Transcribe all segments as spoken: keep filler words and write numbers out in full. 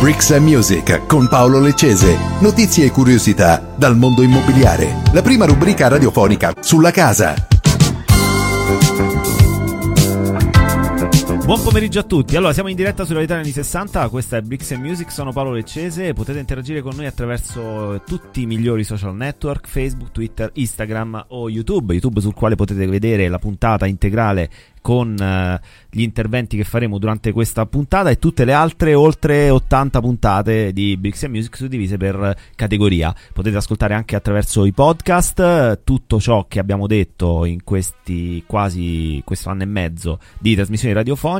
Bricks and Music con Paolo Leccese. Notizie e curiosità dal mondo immobiliare. La prima rubrica radiofonica sulla casa. Buon pomeriggio a tutti. Allora, siamo in diretta su Radio Italia Anni sessanta, questa è Bricks and Music, sono Paolo Leccese e potete interagire con noi attraverso tutti i migliori social network, Facebook, Twitter, Instagram o YouTube, YouTube sul quale potete vedere la puntata integrale con eh, gli interventi che faremo durante questa puntata e tutte le altre oltre ottanta puntate di Bricks and Music suddivise per categoria. Potete ascoltare anche attraverso i podcast tutto ciò che abbiamo detto in questi quasi questo anno e mezzo di trasmissione radiofonica.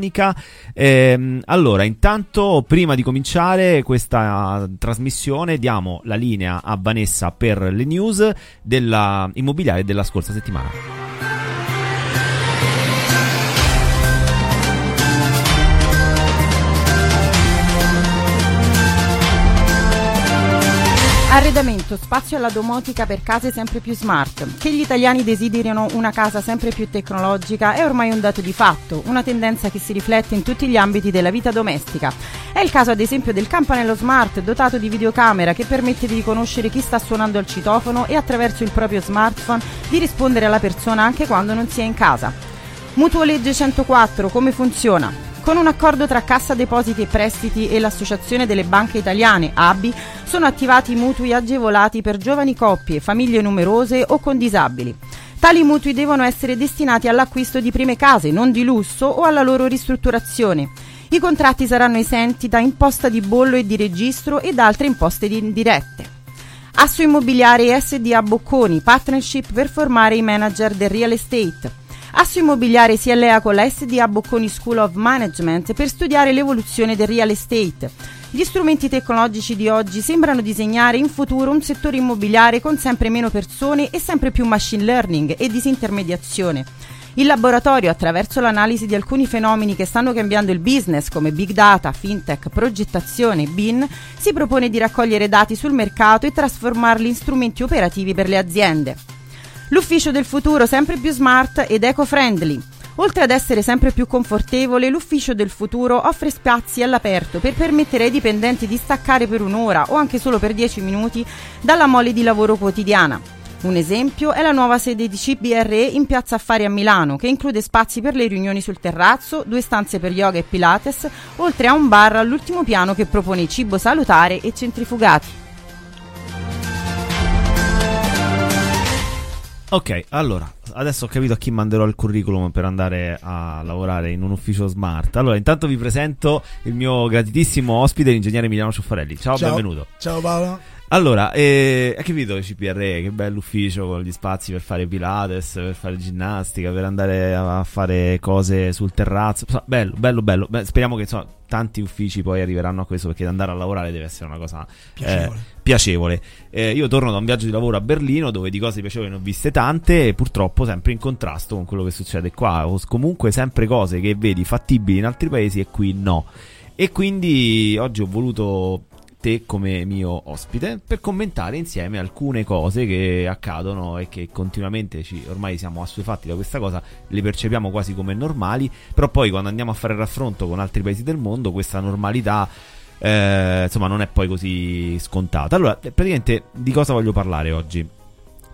Ehm, allora, intanto, prima di cominciare questa trasmissione, diamo la linea a Vanessa per le news della immobiliare della scorsa settimana. Arredamento, spazio alla domotica per case sempre più smart. Che gli italiani desiderino una casa sempre più tecnologica è ormai un dato di fatto, una tendenza che si riflette in tutti gli ambiti della vita domestica. È il caso ad esempio del campanello smart dotato di videocamera che permette di riconoscere chi sta suonando al citofono e attraverso il proprio smartphone di rispondere alla persona anche quando non sia in casa. Mutuo legge centoquattro, come funziona? Con un accordo tra Cassa Depositi e Prestiti e l'Associazione delle Banche Italiane, A B I, sono attivati mutui agevolati per giovani coppie, famiglie numerose o con disabili. Tali mutui devono essere destinati all'acquisto di prime case, non di lusso, o alla loro ristrutturazione. I contratti saranno esenti da imposta di bollo e di registro e da altre imposte indirette. Asso Immobiliare e S D A Bocconi, partnership per formare i manager del real estate. Asso Immobiliare si allea con la S D A Bocconi School of Management per studiare l'evoluzione del real estate. Gli strumenti tecnologici di oggi sembrano disegnare in futuro un settore immobiliare con sempre meno persone e sempre più machine learning e disintermediazione. Il laboratorio, attraverso l'analisi di alcuni fenomeni che stanno cambiando il business come big data, fintech, progettazione, B I M, si propone di raccogliere dati sul mercato e trasformarli in strumenti operativi per le aziende. L'ufficio del futuro sempre più smart ed eco-friendly. Oltre ad essere sempre più confortevole, l'ufficio del futuro offre spazi all'aperto per permettere ai dipendenti di staccare per un'ora o anche solo per dieci minuti dalla mole di lavoro quotidiana. Un esempio è la nuova sede di C B R E in Piazza Affari a Milano, che include spazi per le riunioni sul terrazzo, due stanze per yoga e pilates, oltre a un bar all'ultimo piano che propone cibo salutare e centrifugati. Ok, allora, adesso ho capito a chi manderò il curriculum per andare a lavorare in un ufficio smart. Allora, intanto vi presento il mio gratitissimo ospite, l'ingegnere Emiliano Cioffarelli. Ciao, Ciao. Benvenuto. Ciao Paolo. Allora, eh, hai capito il C P R E? Che bello ufficio con gli spazi per fare pilates, per fare ginnastica, per andare a fare cose sul terrazzo. Bello, bello, bello. Beh, speriamo che insomma, tanti uffici poi arriveranno a questo, perché andare a lavorare deve essere una cosa piacevole. Eh, piacevole. Eh, io torno da un viaggio di lavoro a Berlino, dove di cose piacevoli ne ho viste tante, e purtroppo sempre in contrasto con quello che succede qua. O comunque sempre cose che vedi fattibili in altri paesi e qui no. E quindi oggi ho voluto te come mio ospite per commentare insieme alcune cose che accadono e che continuamente ci, ormai siamo assuefatti da questa cosa, le percepiamo quasi come normali, però poi quando andiamo a fare il raffronto con altri paesi del mondo questa normalità eh, insomma non è poi così scontata. Allora, praticamente di cosa voglio parlare oggi?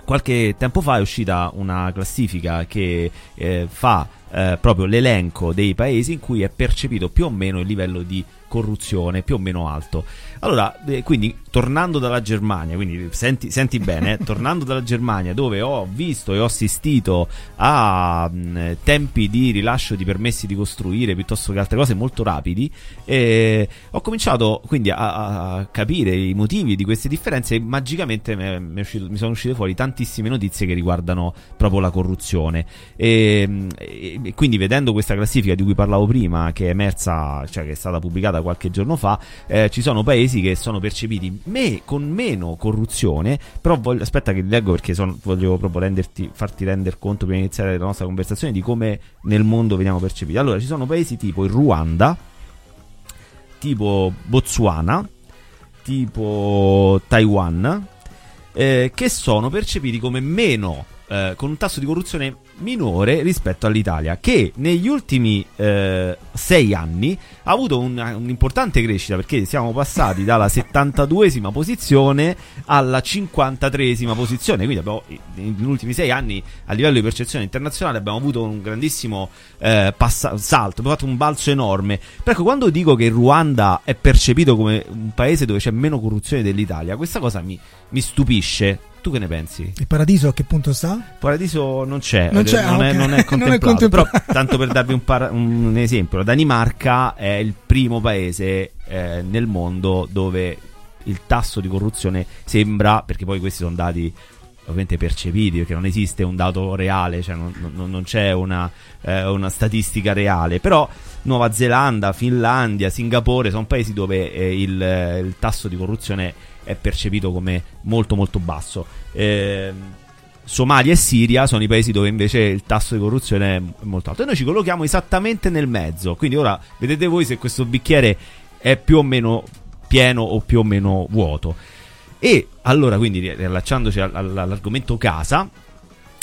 Qualche tempo fa è uscita una classifica che eh, fa eh, proprio l'elenco dei paesi in cui è percepito più o meno il livello di corruzione più o meno alto. Allora, eh, quindi tornando dalla Germania, quindi senti, senti bene, tornando dalla Germania, dove ho visto e ho assistito a mh, tempi di rilascio di permessi di costruire piuttosto che altre cose molto rapidi, eh, ho cominciato quindi a, a capire i motivi di queste differenze e magicamente mi, mi, è uscito, mi sono uscite fuori tantissime notizie che riguardano proprio la corruzione e, e quindi vedendo questa classifica di cui parlavo prima, che è emersa, cioè che è stata pubblicata qualche giorno fa, eh, ci sono paesi che sono percepiti me, con meno corruzione, però voglio, aspetta che li leggo perché sono, voglio proprio renderti, farti rendere conto prima di iniziare la nostra conversazione di come nel mondo veniamo percepiti. Allora, ci sono paesi tipo il Ruanda, tipo Botswana, tipo Taiwan, eh, che sono percepiti come meno, eh, con un tasso di corruzione minore rispetto all'Italia, che negli ultimi eh, sei anni ha avuto un, un'importante crescita, perché siamo passati dalla settantaduesima posizione alla cinquantatreesima posizione, quindi abbiamo, negli ultimi sei anni a livello di percezione internazionale abbiamo avuto un grandissimo eh, passa- salto, abbiamo fatto un balzo enorme. Però ecco, quando dico che Ruanda è percepito come un paese dove c'è meno corruzione dell'Italia, questa cosa mi, mi stupisce. Tu che ne pensi? Il paradiso a che punto sta? Il paradiso non c'è, non, c'è, non, okay. è, non è contemplato, non è contemplato. Però tanto per darvi un, para- un esempio, la Danimarca è il primo paese eh, nel mondo dove il tasso di corruzione sembra, perché poi questi sono dati ovviamente percepiti, perché non esiste un dato reale, cioè non, non, non c'è una, eh, una statistica reale, però Nuova Zelanda, Finlandia, Singapore sono paesi dove eh, il, eh, il tasso di corruzione è percepito come molto molto basso. eh, Somalia e Siria sono i paesi dove invece il tasso di corruzione è molto alto, e noi ci collochiamo esattamente nel mezzo, quindi ora vedete voi se questo bicchiere è più o meno pieno o più o meno vuoto. E allora, quindi riallacciandoci all'argomento casa,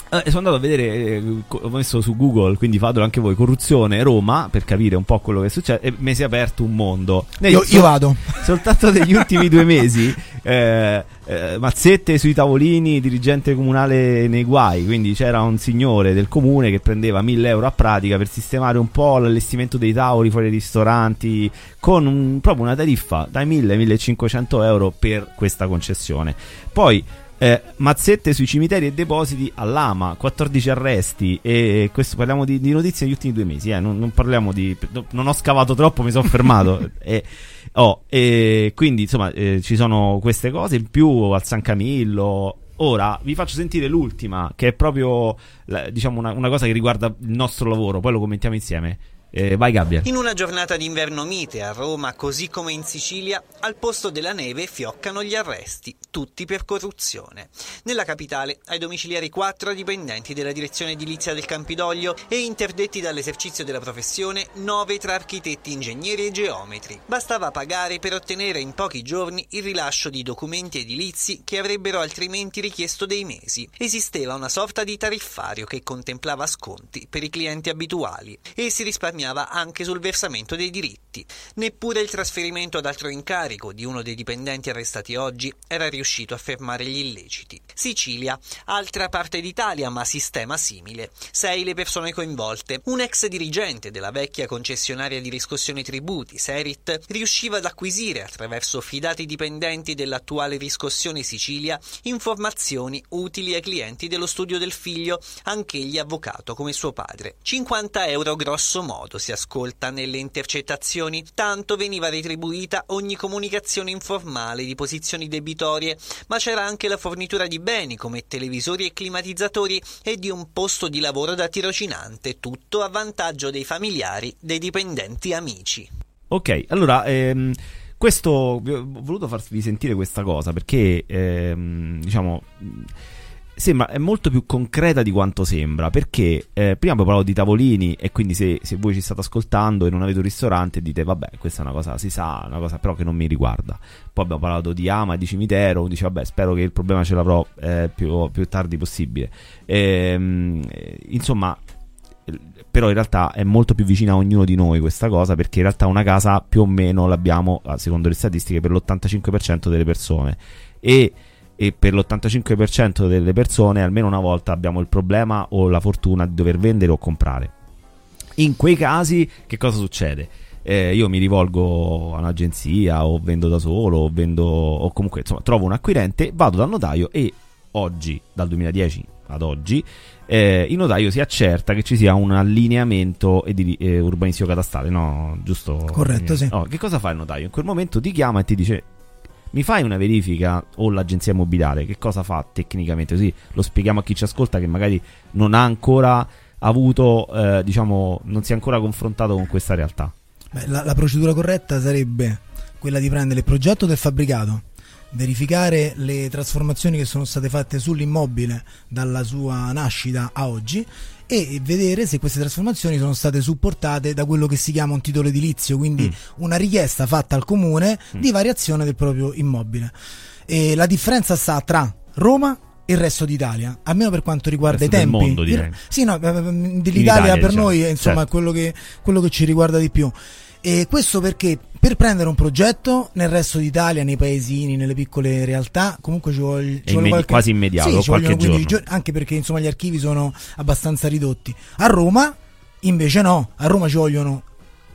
eh, sono andato a vedere, eh, ho messo su Google, quindi fatelo anche voi, corruzione Roma, per capire un po' quello che succede, e mi si è aperto un mondo. Negli, io, io vado soltanto negli ultimi due mesi, eh, eh, mazzette sui tavolini, dirigente comunale nei guai. Quindi c'era un signore del comune che prendeva mille euro a pratica per sistemare un po' l'allestimento dei tavoli fuori dai ristoranti, con un, proprio una tariffa dai mille a millecinquecento euro per questa concessione. Poi Eh, mazzette sui cimiteri e depositi all'A M A, quattordici arresti, e questo parliamo di, di notizie degli ultimi due mesi, eh, non, non parliamo di, non ho scavato troppo, mi sono fermato. e, oh, e quindi insomma eh, ci sono queste cose in più al San Camillo. Ora vi faccio sentire l'ultima, che è proprio diciamo una, una cosa che riguarda il nostro lavoro, poi lo commentiamo insieme. Eh, vai Gabriel. In una giornata d'inverno mite a Roma, così come in Sicilia, al posto della neve fioccano gli arresti, tutti per corruzione. Nella capitale, ai domiciliari quattro dipendenti della direzione edilizia del Campidoglio e interdetti dall'esercizio della professione nove tra architetti, ingegneri e geometri. Bastava pagare per ottenere in pochi giorni il rilascio di documenti edilizi che avrebbero altrimenti richiesto dei mesi. Esisteva una sorta di tariffario che contemplava sconti per i clienti abituali e si risparmiava anche sul versamento dei diritti. Neppure il trasferimento ad altro incarico di uno dei dipendenti arrestati oggi era riuscito a fermare gli illeciti. Sicilia, altra parte d'Italia ma sistema simile. Sei le persone coinvolte. Un ex dirigente della vecchia concessionaria di riscossione tributi, Serit, riusciva ad acquisire attraverso fidati dipendenti dell'attuale Riscossione Sicilia informazioni utili ai clienti dello studio del figlio, anch'egli avvocato come suo padre. cinquanta euro grosso modo si ascolta nelle intercettazioni, tanto veniva retribuita ogni comunicazione informale di posizioni debitorie, ma c'era anche la fornitura di beni come televisori e climatizzatori e di un posto di lavoro da tirocinante, tutto a vantaggio dei familiari dei dipendenti amici. Ok, allora ehm, questo ho voluto farvi sentire questa cosa perché ehm, diciamo sembra, è molto più concreta di quanto sembra, perché eh, prima parlavo di tavolini, e quindi se, se voi ci state ascoltando e non avete un ristorante dite vabbè, questa è una cosa si sa, una cosa però che non mi riguarda. Poi abbiamo parlato di ama, di cimitero, dice vabbè, spero che il problema ce l'avrò eh, più, più tardi possibile. Ehm, insomma, però in realtà è molto più vicina a ognuno di noi questa cosa, perché in realtà una casa più o meno l'abbiamo, secondo le statistiche, per l'ottantacinque per cento delle persone, e e per l'ottantacinque per cento delle persone almeno una volta abbiamo il problema o la fortuna di dover vendere o comprare. In quei casi che cosa succede? eh, io mi rivolgo a un'agenzia, o vendo da solo, o vendo, o comunque insomma trovo un acquirente, vado dal notaio e oggi, dal duemiladieci ad oggi, eh, il notaio si accerta che ci sia un allineamento edil- eh, urbanistico catastale, no? Giusto? Corretto, eh, sì. No, che cosa fa il notaio? In quel momento ti chiama e ti dice: mi fai una verifica? O l'agenzia immobiliare, che cosa fa tecnicamente? Così lo spieghiamo a chi ci ascolta che magari non ha ancora avuto, eh, diciamo, non si è ancora confrontato con questa realtà. Beh, la, la procedura corretta sarebbe quella di prendere il progetto del fabbricato, verificare le trasformazioni che sono state fatte sull'immobile dalla sua nascita a oggi e vedere se queste trasformazioni sono state supportate da quello che si chiama un titolo edilizio, quindi mm. una richiesta fatta al comune mm. di variazione del proprio immobile. E la differenza sta tra Roma e il resto d'Italia, almeno per quanto riguarda i tempi del mondo, direi. Sì, no, dell'Italia per diciamo. Noi è insomma certo. quello che quello che ci riguarda di più. E questo perché per prendere un progetto nel resto d'Italia, nei paesini, nelle piccole realtà, comunque ci vuole, ci vuole imme- qualche... quasi immediato, sì, ci qualche giorno. Giorni, anche perché insomma gli archivi sono abbastanza ridotti. A Roma invece no, a Roma ci vogliono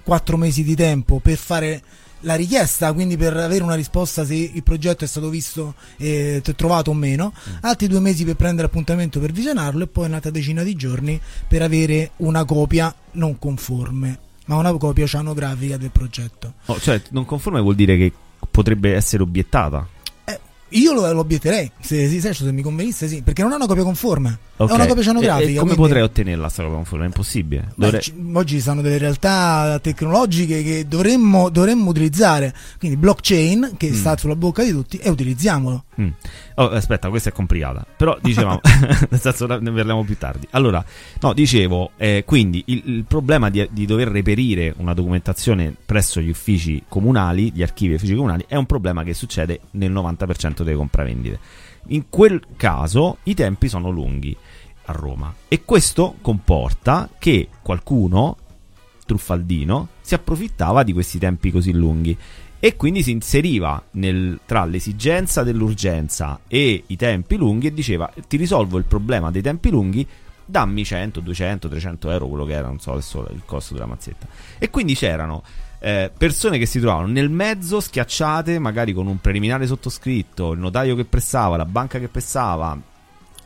quattro mesi di tempo per fare la richiesta, quindi per avere una risposta se il progetto è stato visto e eh, trovato o meno, mm. altri due mesi per prendere appuntamento per visionarlo e poi un'altra decina di giorni per avere una copia non conforme. Ma una copia cianografica del progetto. Oh, cioè, non conforme vuol dire che potrebbe essere obiettata? Eh, io lo, lo obietterei, se, se, se, se mi convenisse, sì, perché non è una copia conforme, okay. È una copia cianografica. E, e come quindi... potrei ottenerla questa copia conforme? È impossibile. Dovrei... Beh, ci, oggi ci sono delle realtà tecnologiche che dovremmo, dovremmo utilizzare, quindi blockchain, che mm. sta sulla bocca di tutti, e utilizziamolo. Mm. Oh, aspetta, questa è complicata, però dicevamo nel senso, ne parliamo più tardi. Allora, no, dicevo, eh, quindi il, il problema di, di dover reperire una documentazione presso gli uffici comunali, gli archivi e uffici comunali, è un problema che succede nel novanta per cento delle compravendite. In quel caso i tempi sono lunghi a Roma e questo comporta che qualcuno truffaldino si approfittava di questi tempi così lunghi e quindi si inseriva nel, tra l'esigenza dell'urgenza e i tempi lunghi e diceva: ti risolvo il problema dei tempi lunghi, dammi cento, duecento, trecento euro, quello che era, non so adesso il costo della mazzetta. E quindi c'erano eh, persone che si trovavano nel mezzo, schiacciate magari con un preliminare sottoscritto, il notaio che pressava, la banca che pressava,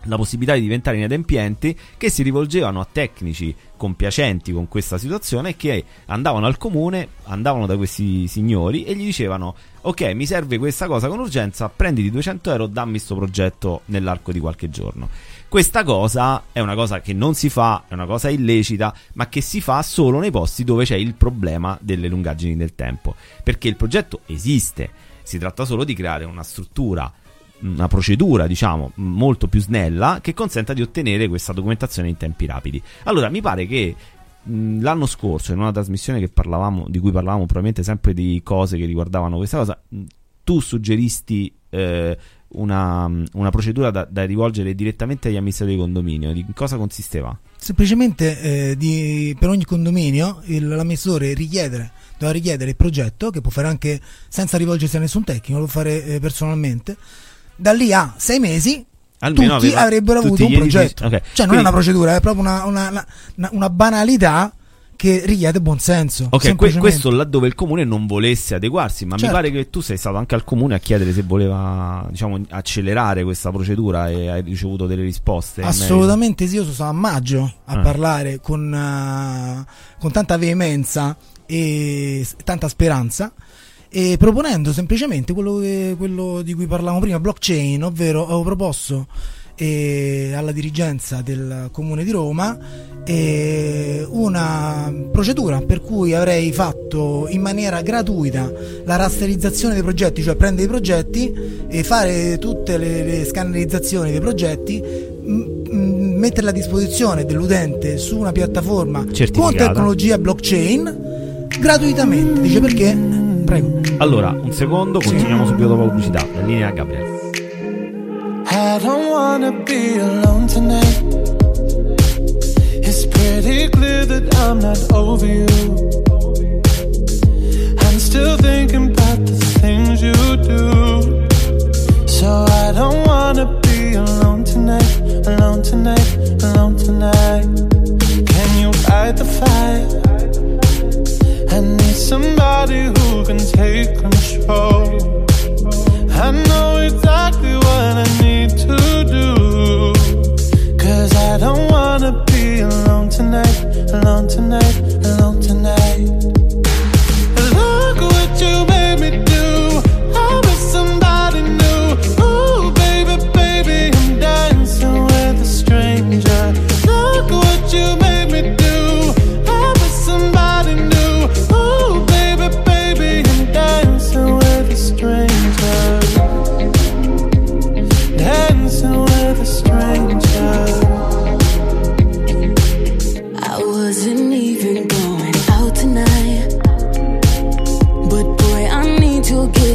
la possibilità di diventare inadempienti, che si rivolgevano a tecnici compiacenti con questa situazione, che andavano al comune, andavano da questi signori e gli dicevano: ok, mi serve questa cosa con urgenza, prenditi duecento euro, dammi sto progetto nell'arco di qualche giorno. Questa cosa è una cosa che non si fa, è una cosa illecita, ma che si fa solo nei posti dove c'è il problema delle lungaggini del tempo, perché il progetto esiste, si tratta solo di creare una struttura, una procedura diciamo molto più snella che consenta di ottenere questa documentazione in tempi rapidi. Allora mi pare che mh, l'anno scorso in una trasmissione che parlavamo, di cui parlavamo probabilmente sempre di cose che riguardavano questa cosa, mh, tu suggeristi eh, una, una procedura da, da rivolgere direttamente agli amministratori di condominio. Di cosa consisteva? Semplicemente eh, di, per ogni condominio il, l'amministratore richiedere doveva richiedere il progetto, che può fare anche senza rivolgersi a nessun tecnico, lo fare eh, personalmente. Da lì a sei mesi almeno tutti aveva, avrebbero tutti avuto un progetto. Okay. Cioè, non quindi, è una procedura, è proprio una, una, una, una banalità che richiede buonsenso. Ok, que- questo laddove il comune non volesse adeguarsi, ma certo. Mi pare che tu sei stato anche al comune a chiedere se voleva, diciamo, accelerare questa procedura e hai ricevuto delle risposte. Assolutamente sì, io sono stato a maggio a eh. parlare con, uh, con tanta veemenza e tanta speranza. E proponendo semplicemente quello, che, quello di cui parlavamo prima, blockchain, ovvero avevo proposto eh, alla dirigenza del Comune di Roma eh, una procedura per cui avrei fatto in maniera gratuita la rasterizzazione dei progetti, cioè prendere i progetti e fare tutte le, le scannerizzazioni dei progetti, m- m- metterla a disposizione dell'utente su una piattaforma con tecnologia blockchain gratuitamente. Dice perché? Prego. Allora, un secondo, continuiamo subito dopo la pubblicità. La linea Gabriele. I don't wanna be alone tonight. It's pretty clear that I'm not over you. I'm still thinking about the things you do. So I don't wanna be alone tonight, alone tonight, alone tonight. Can you light the fire? I need some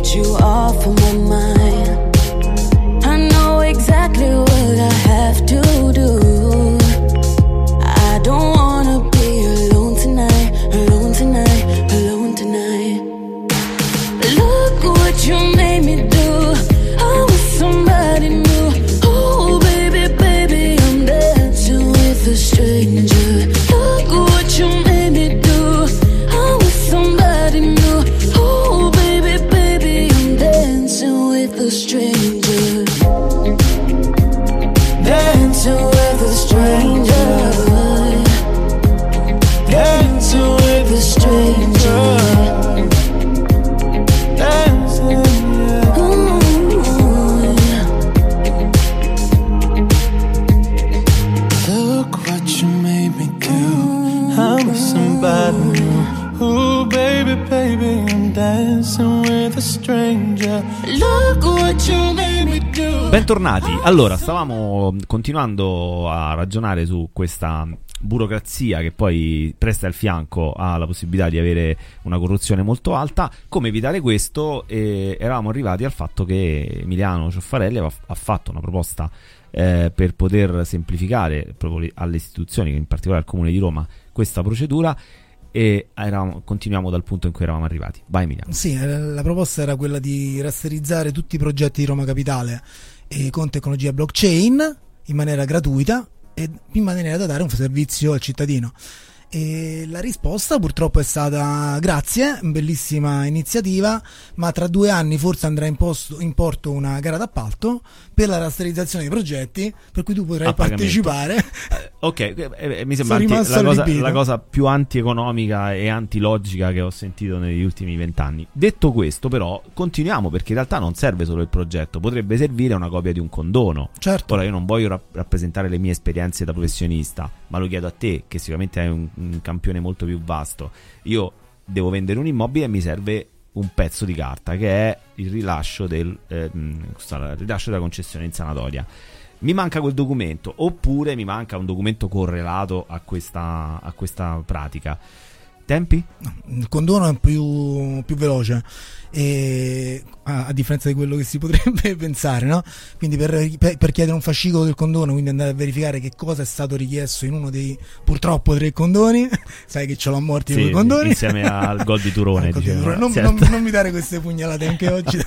got you off of my mind. I know exactly what I have to do. I don't wanna be alone tonight, alone tonight, alone tonight. Look what you made me do. I was somebody new. Oh baby, baby, I'm dancing with a stranger. Look what you made me do. I was somebody new. Oh baby, baby, I'm dancing with a stranger. Dancing with a stranger. Bentornati. Allora, stavamo continuando a ragionare su questa burocrazia che poi presta il fianco alla possibilità di avere una corruzione molto alta. Come evitare questo? E eravamo arrivati al fatto che Emiliano Cioffarelli ha fatto una proposta eh, per poter semplificare proprio alle istituzioni, in particolare al Comune di Roma, questa procedura. E eravamo, continuiamo dal punto in cui eravamo arrivati. Vai Emiliano. Sì, la proposta era quella di rasterizzare tutti i progetti di Roma Capitale eh, con tecnologia blockchain in maniera gratuita e in maniera da dare un servizio al cittadino. E la risposta purtroppo è stata grazie, bellissima iniziativa, ma tra due anni forse andrà in, posto, in porto una gara d'appalto per la rasterizzazione dei progetti, per cui tu potrai partecipare. eh, Ok, eh, eh, mi sembra anti, la, cosa, la cosa più antieconomica e antilogica che ho sentito negli ultimi vent'anni. Detto questo però continuiamo, perché in realtà non serve solo il progetto, potrebbe servire una copia di un condono. Certo. Ora io non voglio rapp- rappresentare le mie esperienze da professionista, ma lo chiedo a te che sicuramente hai un un campione molto più vasto. Io devo vendere un immobile e mi serve un pezzo di carta che è il rilascio del eh, rilascio della concessione in sanatoria. Mi manca quel documento, oppure mi manca un documento correlato a questa, a questa pratica. Tempi? Il condono è più, più veloce e, a, a differenza di quello che si potrebbe pensare, no? Quindi per, per, per chiedere un fascicolo del condono, quindi andare a verificare che cosa è stato richiesto in uno dei purtroppo tre condoni. Sai che ce l'ho a morti sì, con i condoni insieme al gol di Turone, gol di Turone. Non, certo. non, non mi dare queste pugnalate anche oggi.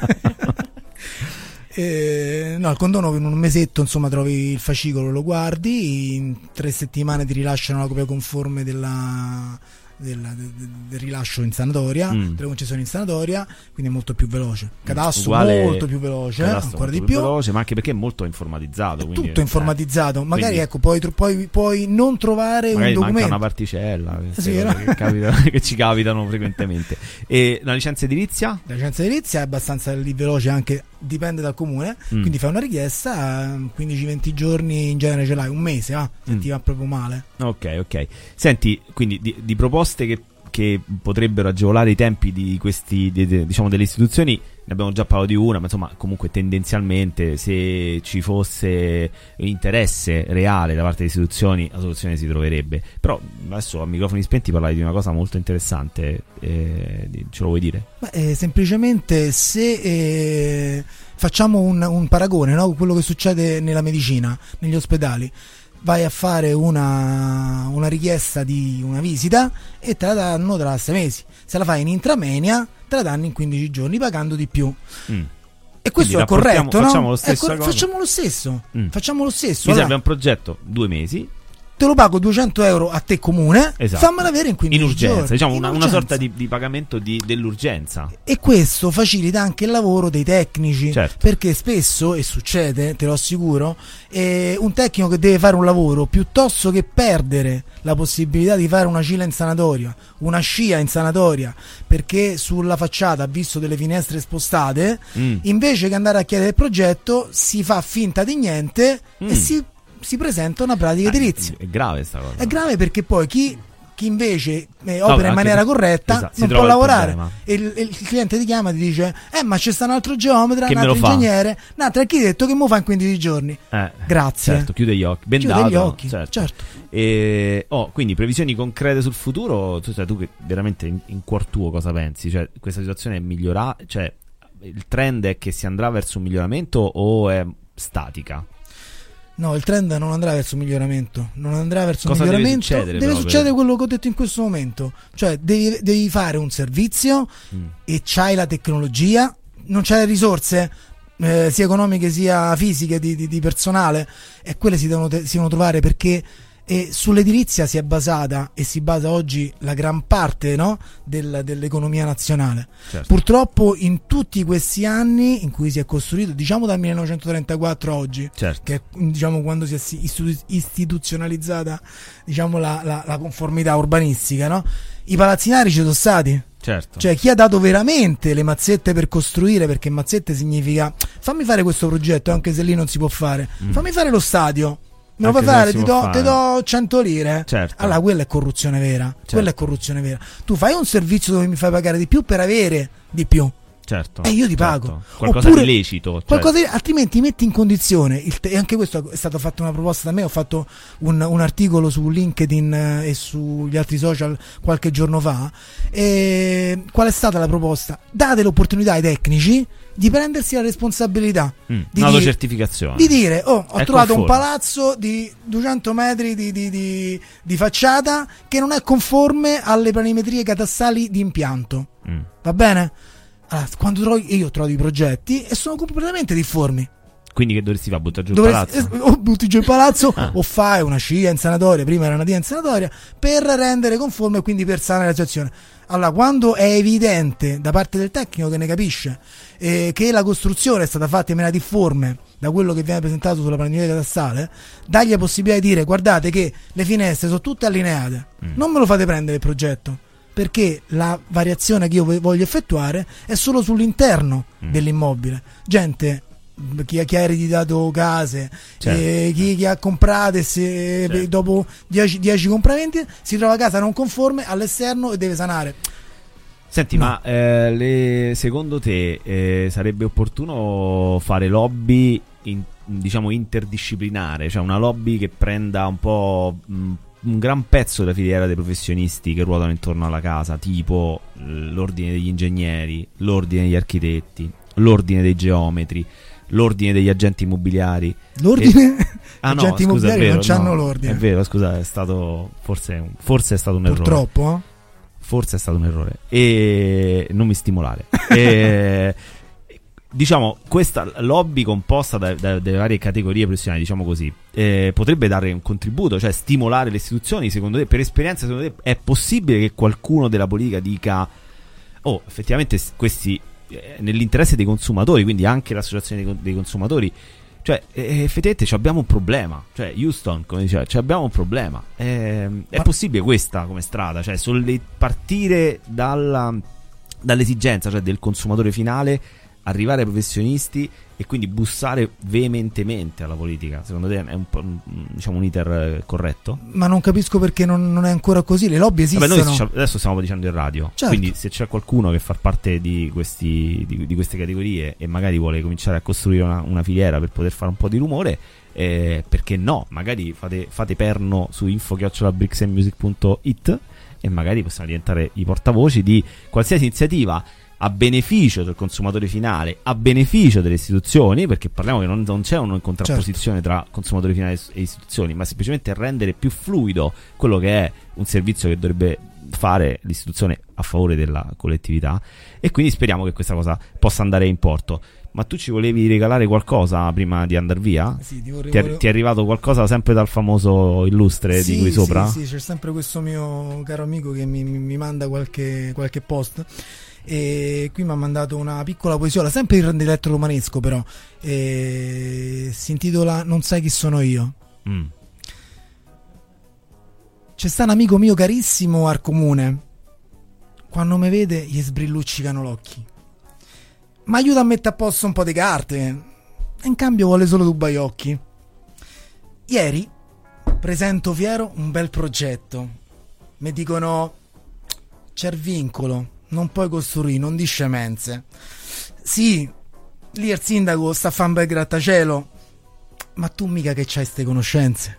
Eh, no, il condono in un mesetto insomma trovi il fascicolo, lo guardi, in tre settimane ti rilasciano la copia conforme della Del, del, del rilascio in sanatoria, mm. della concessione in sanatoria, quindi è molto più veloce. Cadasso Uguale, molto più veloce, cadasso ancora di più, più veloce, ma anche perché è molto informatizzato. È quindi, tutto informatizzato. Eh, magari quindi, ecco, puoi, puoi, puoi non trovare un documento. Manca una particella, sì, no? che, capita, che ci capitano frequentemente. E la licenza edilizia? La licenza edilizia è abbastanza lì veloce, anche dipende dal comune. Mm. Quindi fai una richiesta, quindici venti giorni in genere ce l'hai, un mese, ah, se mm. ti va proprio male. Ok, ok. Senti, quindi di, di proposta Che, che potrebbero agevolare i tempi di questi di, di, diciamo delle istituzioni ne abbiamo già parlato di una, ma insomma comunque tendenzialmente se ci fosse interesse reale da parte delle istituzioni la soluzione si troverebbe. Però adesso a microfoni spenti parlavi di una cosa molto interessante, eh, ce lo vuoi dire? Beh, eh, semplicemente se eh, facciamo un, un paragone, no? Quello che succede nella medicina, negli ospedali. Vai a fare una, una richiesta di una visita e te la danno tra sei mesi. Se la fai in intramenia, te la danno in quindici giorni, pagando di più. Mm. E questo quindi è corretto, no? Facciamo lo stesso. Cor- facciamo lo stesso. Mm. Facciamo lo stesso. Mi allora, serve un progetto, due mesi. Te lo pago duecento euro a te comune, esatto. Fammela avere in quindici in urgenza, giorni. Diciamo in una, urgenza. Una sorta di, di pagamento di, dell'urgenza. E questo facilita anche il lavoro dei tecnici, certo. Perché spesso, e succede, te lo assicuro, eh, un tecnico che deve fare un lavoro, piuttosto che perdere la possibilità di fare una cila in sanatoria, una scia in sanatoria, perché sulla facciata ha visto delle finestre spostate, mm. invece che andare a chiedere il progetto si fa finta di niente mm. e si si presenta una pratica edilizia. È grave sta cosa. È grave perché poi chi, chi invece eh, opera no, in maniera corretta esatto, non può lavorare. Il, il, il cliente ti chiama e ti dice eh ma c'è sta un altro geometra, che un altro ingegnere, un altro architetto che mo fa in quindici giorni. Eh, Grazie. Certo, chiude gli occhi. Ben chiude dato, gli occhi, certo. certo. E, oh, quindi previsioni concrete sul futuro, tu, cioè, tu che veramente in, in cuor tuo cosa pensi? Cioè questa situazione migliorerà, cioè il trend è che si andrà verso un miglioramento o è statica? No, il trend non andrà verso un miglioramento, non andrà verso un miglioramento. Cosa deve succedere? Deve succedere quello che ho detto in questo momento, cioè devi, devi fare un servizio mm. e c'hai la tecnologia, non c'hai le risorse, eh, sia economiche sia fisiche, di, di, di personale, e quelle si devono, si devono trovare, perché e sull'edilizia si è basata e si basa oggi la gran parte, no, del, dell'economia nazionale. Certo. Purtroppo in tutti questi anni in cui si è costruito, diciamo dal millenovecentotrentaquattro a oggi, certo, che è, diciamo, quando si è istituzionalizzata, diciamo, la, la, la conformità urbanistica, no? I palazzinari ci sono stati. Certo. Cioè chi ha dato veramente le mazzette per costruire, perché mazzette significa fammi fare questo progetto anche se lì non si può fare, mm. fammi fare lo stadio. Non puoi fare, ti do, fare, ti do cento lire. Certo. Allora quella è corruzione vera. Certo. Quella è corruzione vera. Tu fai un servizio dove mi fai pagare di più per avere di più. Certo. E io ti pago. Certo. Qualcosa Oppure, di lecito. Cioè. Qualcosa di, altrimenti metti in condizione. Il te- e anche questo è stata fatta una proposta da me. Ho fatto un, un articolo su LinkedIn e sugli altri social qualche giorno fa. E qual è stata la proposta? Date l'opportunità ai tecnici di prendersi la responsabilità, mm, di autocertificazione, di dire oh, ho è trovato conforme. Un palazzo di duecento metri di, di, di, di facciata che non è conforme alle planimetrie catastali di impianto, mm. va bene? Allora, quando trovo, io trovo i progetti e sono completamente difformi. Quindi che dovresti fare? Buttare giù dovresti, il palazzo? Eh, o butti giù il palazzo ah. o fai una scia in sanatoria, prima era una dia in sanatoria, per rendere conforme e quindi per sanare la situazione. Allora, quando è evidente da parte del tecnico che ne capisce eh, che la costruzione è stata fatta in maniera difforme da quello che viene presentato sulla planimetria catastale, dagli la possibilità di dire guardate che le finestre sono tutte allineate, mm. non me lo fate prendere il progetto, perché la variazione che io voglio effettuare è solo sull'interno mm. dell'immobile. Gente... Chi, chi ha ereditato case, certo. eh, chi, chi ha comprate, se certo. dopo dieci compravendite si trova casa non conforme all'esterno e deve sanare. Senti, no. ma eh, le, secondo te eh, sarebbe opportuno fare lobby in, diciamo interdisciplinare, cioè una lobby che prenda un po' mh, un gran pezzo della filiera dei professionisti che ruotano intorno alla casa, tipo l'ordine degli ingegneri, l'ordine degli architetti, l'ordine dei geometri, l'ordine degli agenti immobiliari. L'ordine e... ah, no, agenti scusa, immobiliari vero, non c'hanno no, l'ordine. È vero, scusa, è stato forse forse è stato un errore. Purtroppo, eh? Forse è stato un errore. E non mi stimolare. e... Diciamo, questa lobby composta da, da, dalle varie categorie professionali, diciamo così, eh, potrebbe dare un contributo, cioè stimolare le istituzioni. Secondo te, per esperienza, secondo te è possibile che qualcuno della politica dica "Oh, effettivamente questi nell'interesse dei consumatori", quindi anche l'associazione dei consumatori, cioè effettivamente ci abbiamo un problema, cioè Houston, come diceva, ci abbiamo un problema, è, è possibile questa come strada, cioè solle- partire dalla, dall'esigenza, cioè del consumatore finale, arrivare ai professionisti e quindi bussare veementemente alla politica? Secondo te è un, un, diciamo un iter corretto? Ma non capisco perché non, non è ancora così. Le lobby esistono. Vabbè, noi adesso stiamo dicendo in radio, certo. Quindi se c'è qualcuno che fa parte di, questi, di, di queste categorie e magari vuole cominciare a costruire una, una filiera per poter fare un po' di rumore, eh, perché no? Magari fate, fate perno su info chiocciola bricks and music punto it e magari possiamo diventare i portavoci di qualsiasi iniziativa a beneficio del consumatore finale, a beneficio delle istituzioni, perché parliamo che non, non c'è una contrapposizione, certo, tra consumatore finale e istituzioni, ma semplicemente rendere più fluido quello che è un servizio che dovrebbe fare l'istituzione a favore della collettività, e quindi speriamo che questa cosa possa andare in porto. Ma tu ci volevi regalare qualcosa prima di andar via? Sì, ti, vorrei, ti, è, ti è arrivato qualcosa sempre dal famoso illustre, sì, di qui sopra? Sì, sì, c'è sempre questo mio caro amico che mi, mi, mi manda qualche, qualche post, e qui mi ha mandato una piccola poesiola, sempre in dialetto romanesco però, e si intitola "Non sai chi sono io". mm. C'è sta un amico mio carissimo al comune, quando mi vede gli sbrilluccicano l'occhi, ma aiuta a mettere a posto un po' di carte e in cambio vuole solo due baiocchi. Ieri presento fiero un bel progetto, mi dicono c'è il vincolo, non puoi costruire, non di scemenze. Sì, lì il sindaco sta a fare un bel grattacielo, ma tu mica che c'hai ste conoscenze.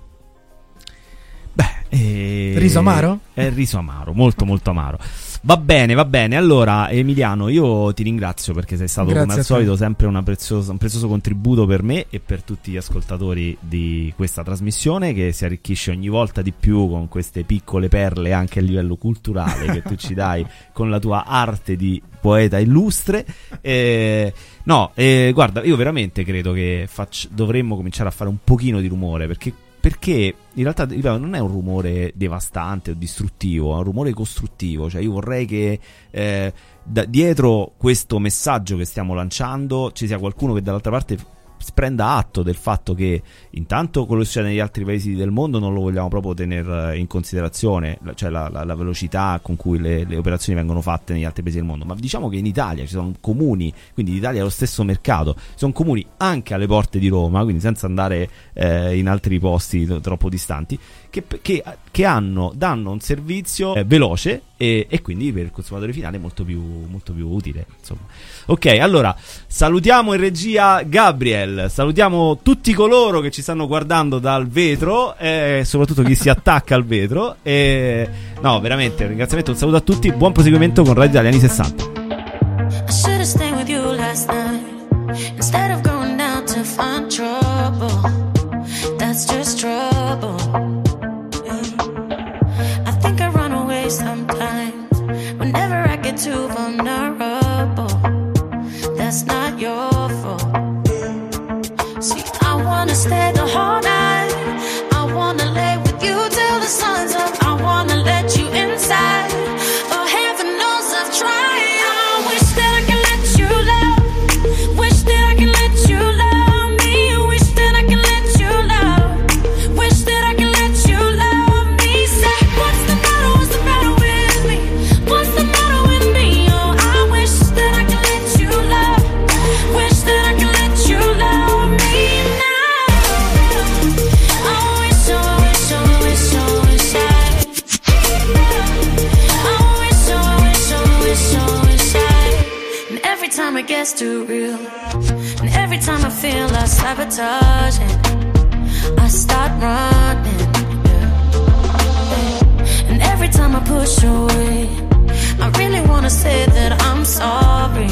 Beh, eh, riso amaro? È riso amaro, molto molto amaro. Va bene, va bene. Allora, Emiliano, io ti ringrazio perché sei stato, grazie come al solito, sempre una preziosa, un prezioso contributo per me e per tutti gli ascoltatori di questa trasmissione, che si arricchisce ogni volta di più con queste piccole perle anche a livello culturale che tu ci dai con la tua arte di poeta illustre. Eh, no, eh, guarda, io veramente credo che faccio, dovremmo cominciare a fare un pochino di rumore, perché perché in realtà non è un rumore devastante o distruttivo, è un rumore costruttivo. Cioè, io vorrei che eh, da dietro questo messaggio che stiamo lanciando ci sia qualcuno che dall'altra parte prenda atto del fatto che intanto quello che succede negli altri paesi del mondo non lo vogliamo proprio tenere in considerazione, cioè la, la, la velocità con cui le, le operazioni vengono fatte negli altri paesi del mondo. Ma diciamo che in Italia ci sono comuni, quindi l'Italia è lo stesso mercato, ci sono comuni anche alle porte di Roma, quindi senza andare eh, in altri posti troppo distanti, che, che, che hanno, danno un servizio eh, veloce e, e quindi per il consumatore finale molto più, molto più utile, insomma. Ok, allora salutiamo in regia Gabriel, salutiamo tutti coloro che ci stanno guardando dal vetro, eh, soprattutto chi si attacca al vetro. Eh, no, veramente un ringraziamento, un saluto a tutti, buon proseguimento con Radio Italia Anni sessanta. See, I wanna stay the whole night. I wanna lay with you till the sun's up. I wanna let you inside. Oh, heaven knows I've tried. I wish that I could let you love. Wish that I could let you love me. Wish that I could let you love. Wish that I could let you love me. Say, what's the matter, what's the matter with me? What's the matter with me? Oh, I wish that I could let you love. Wish that I could let you love. Time it gets too real, and every time I feel I sabotage it, I start running, yeah. And every time I push away, I really wanna say that I'm sorry,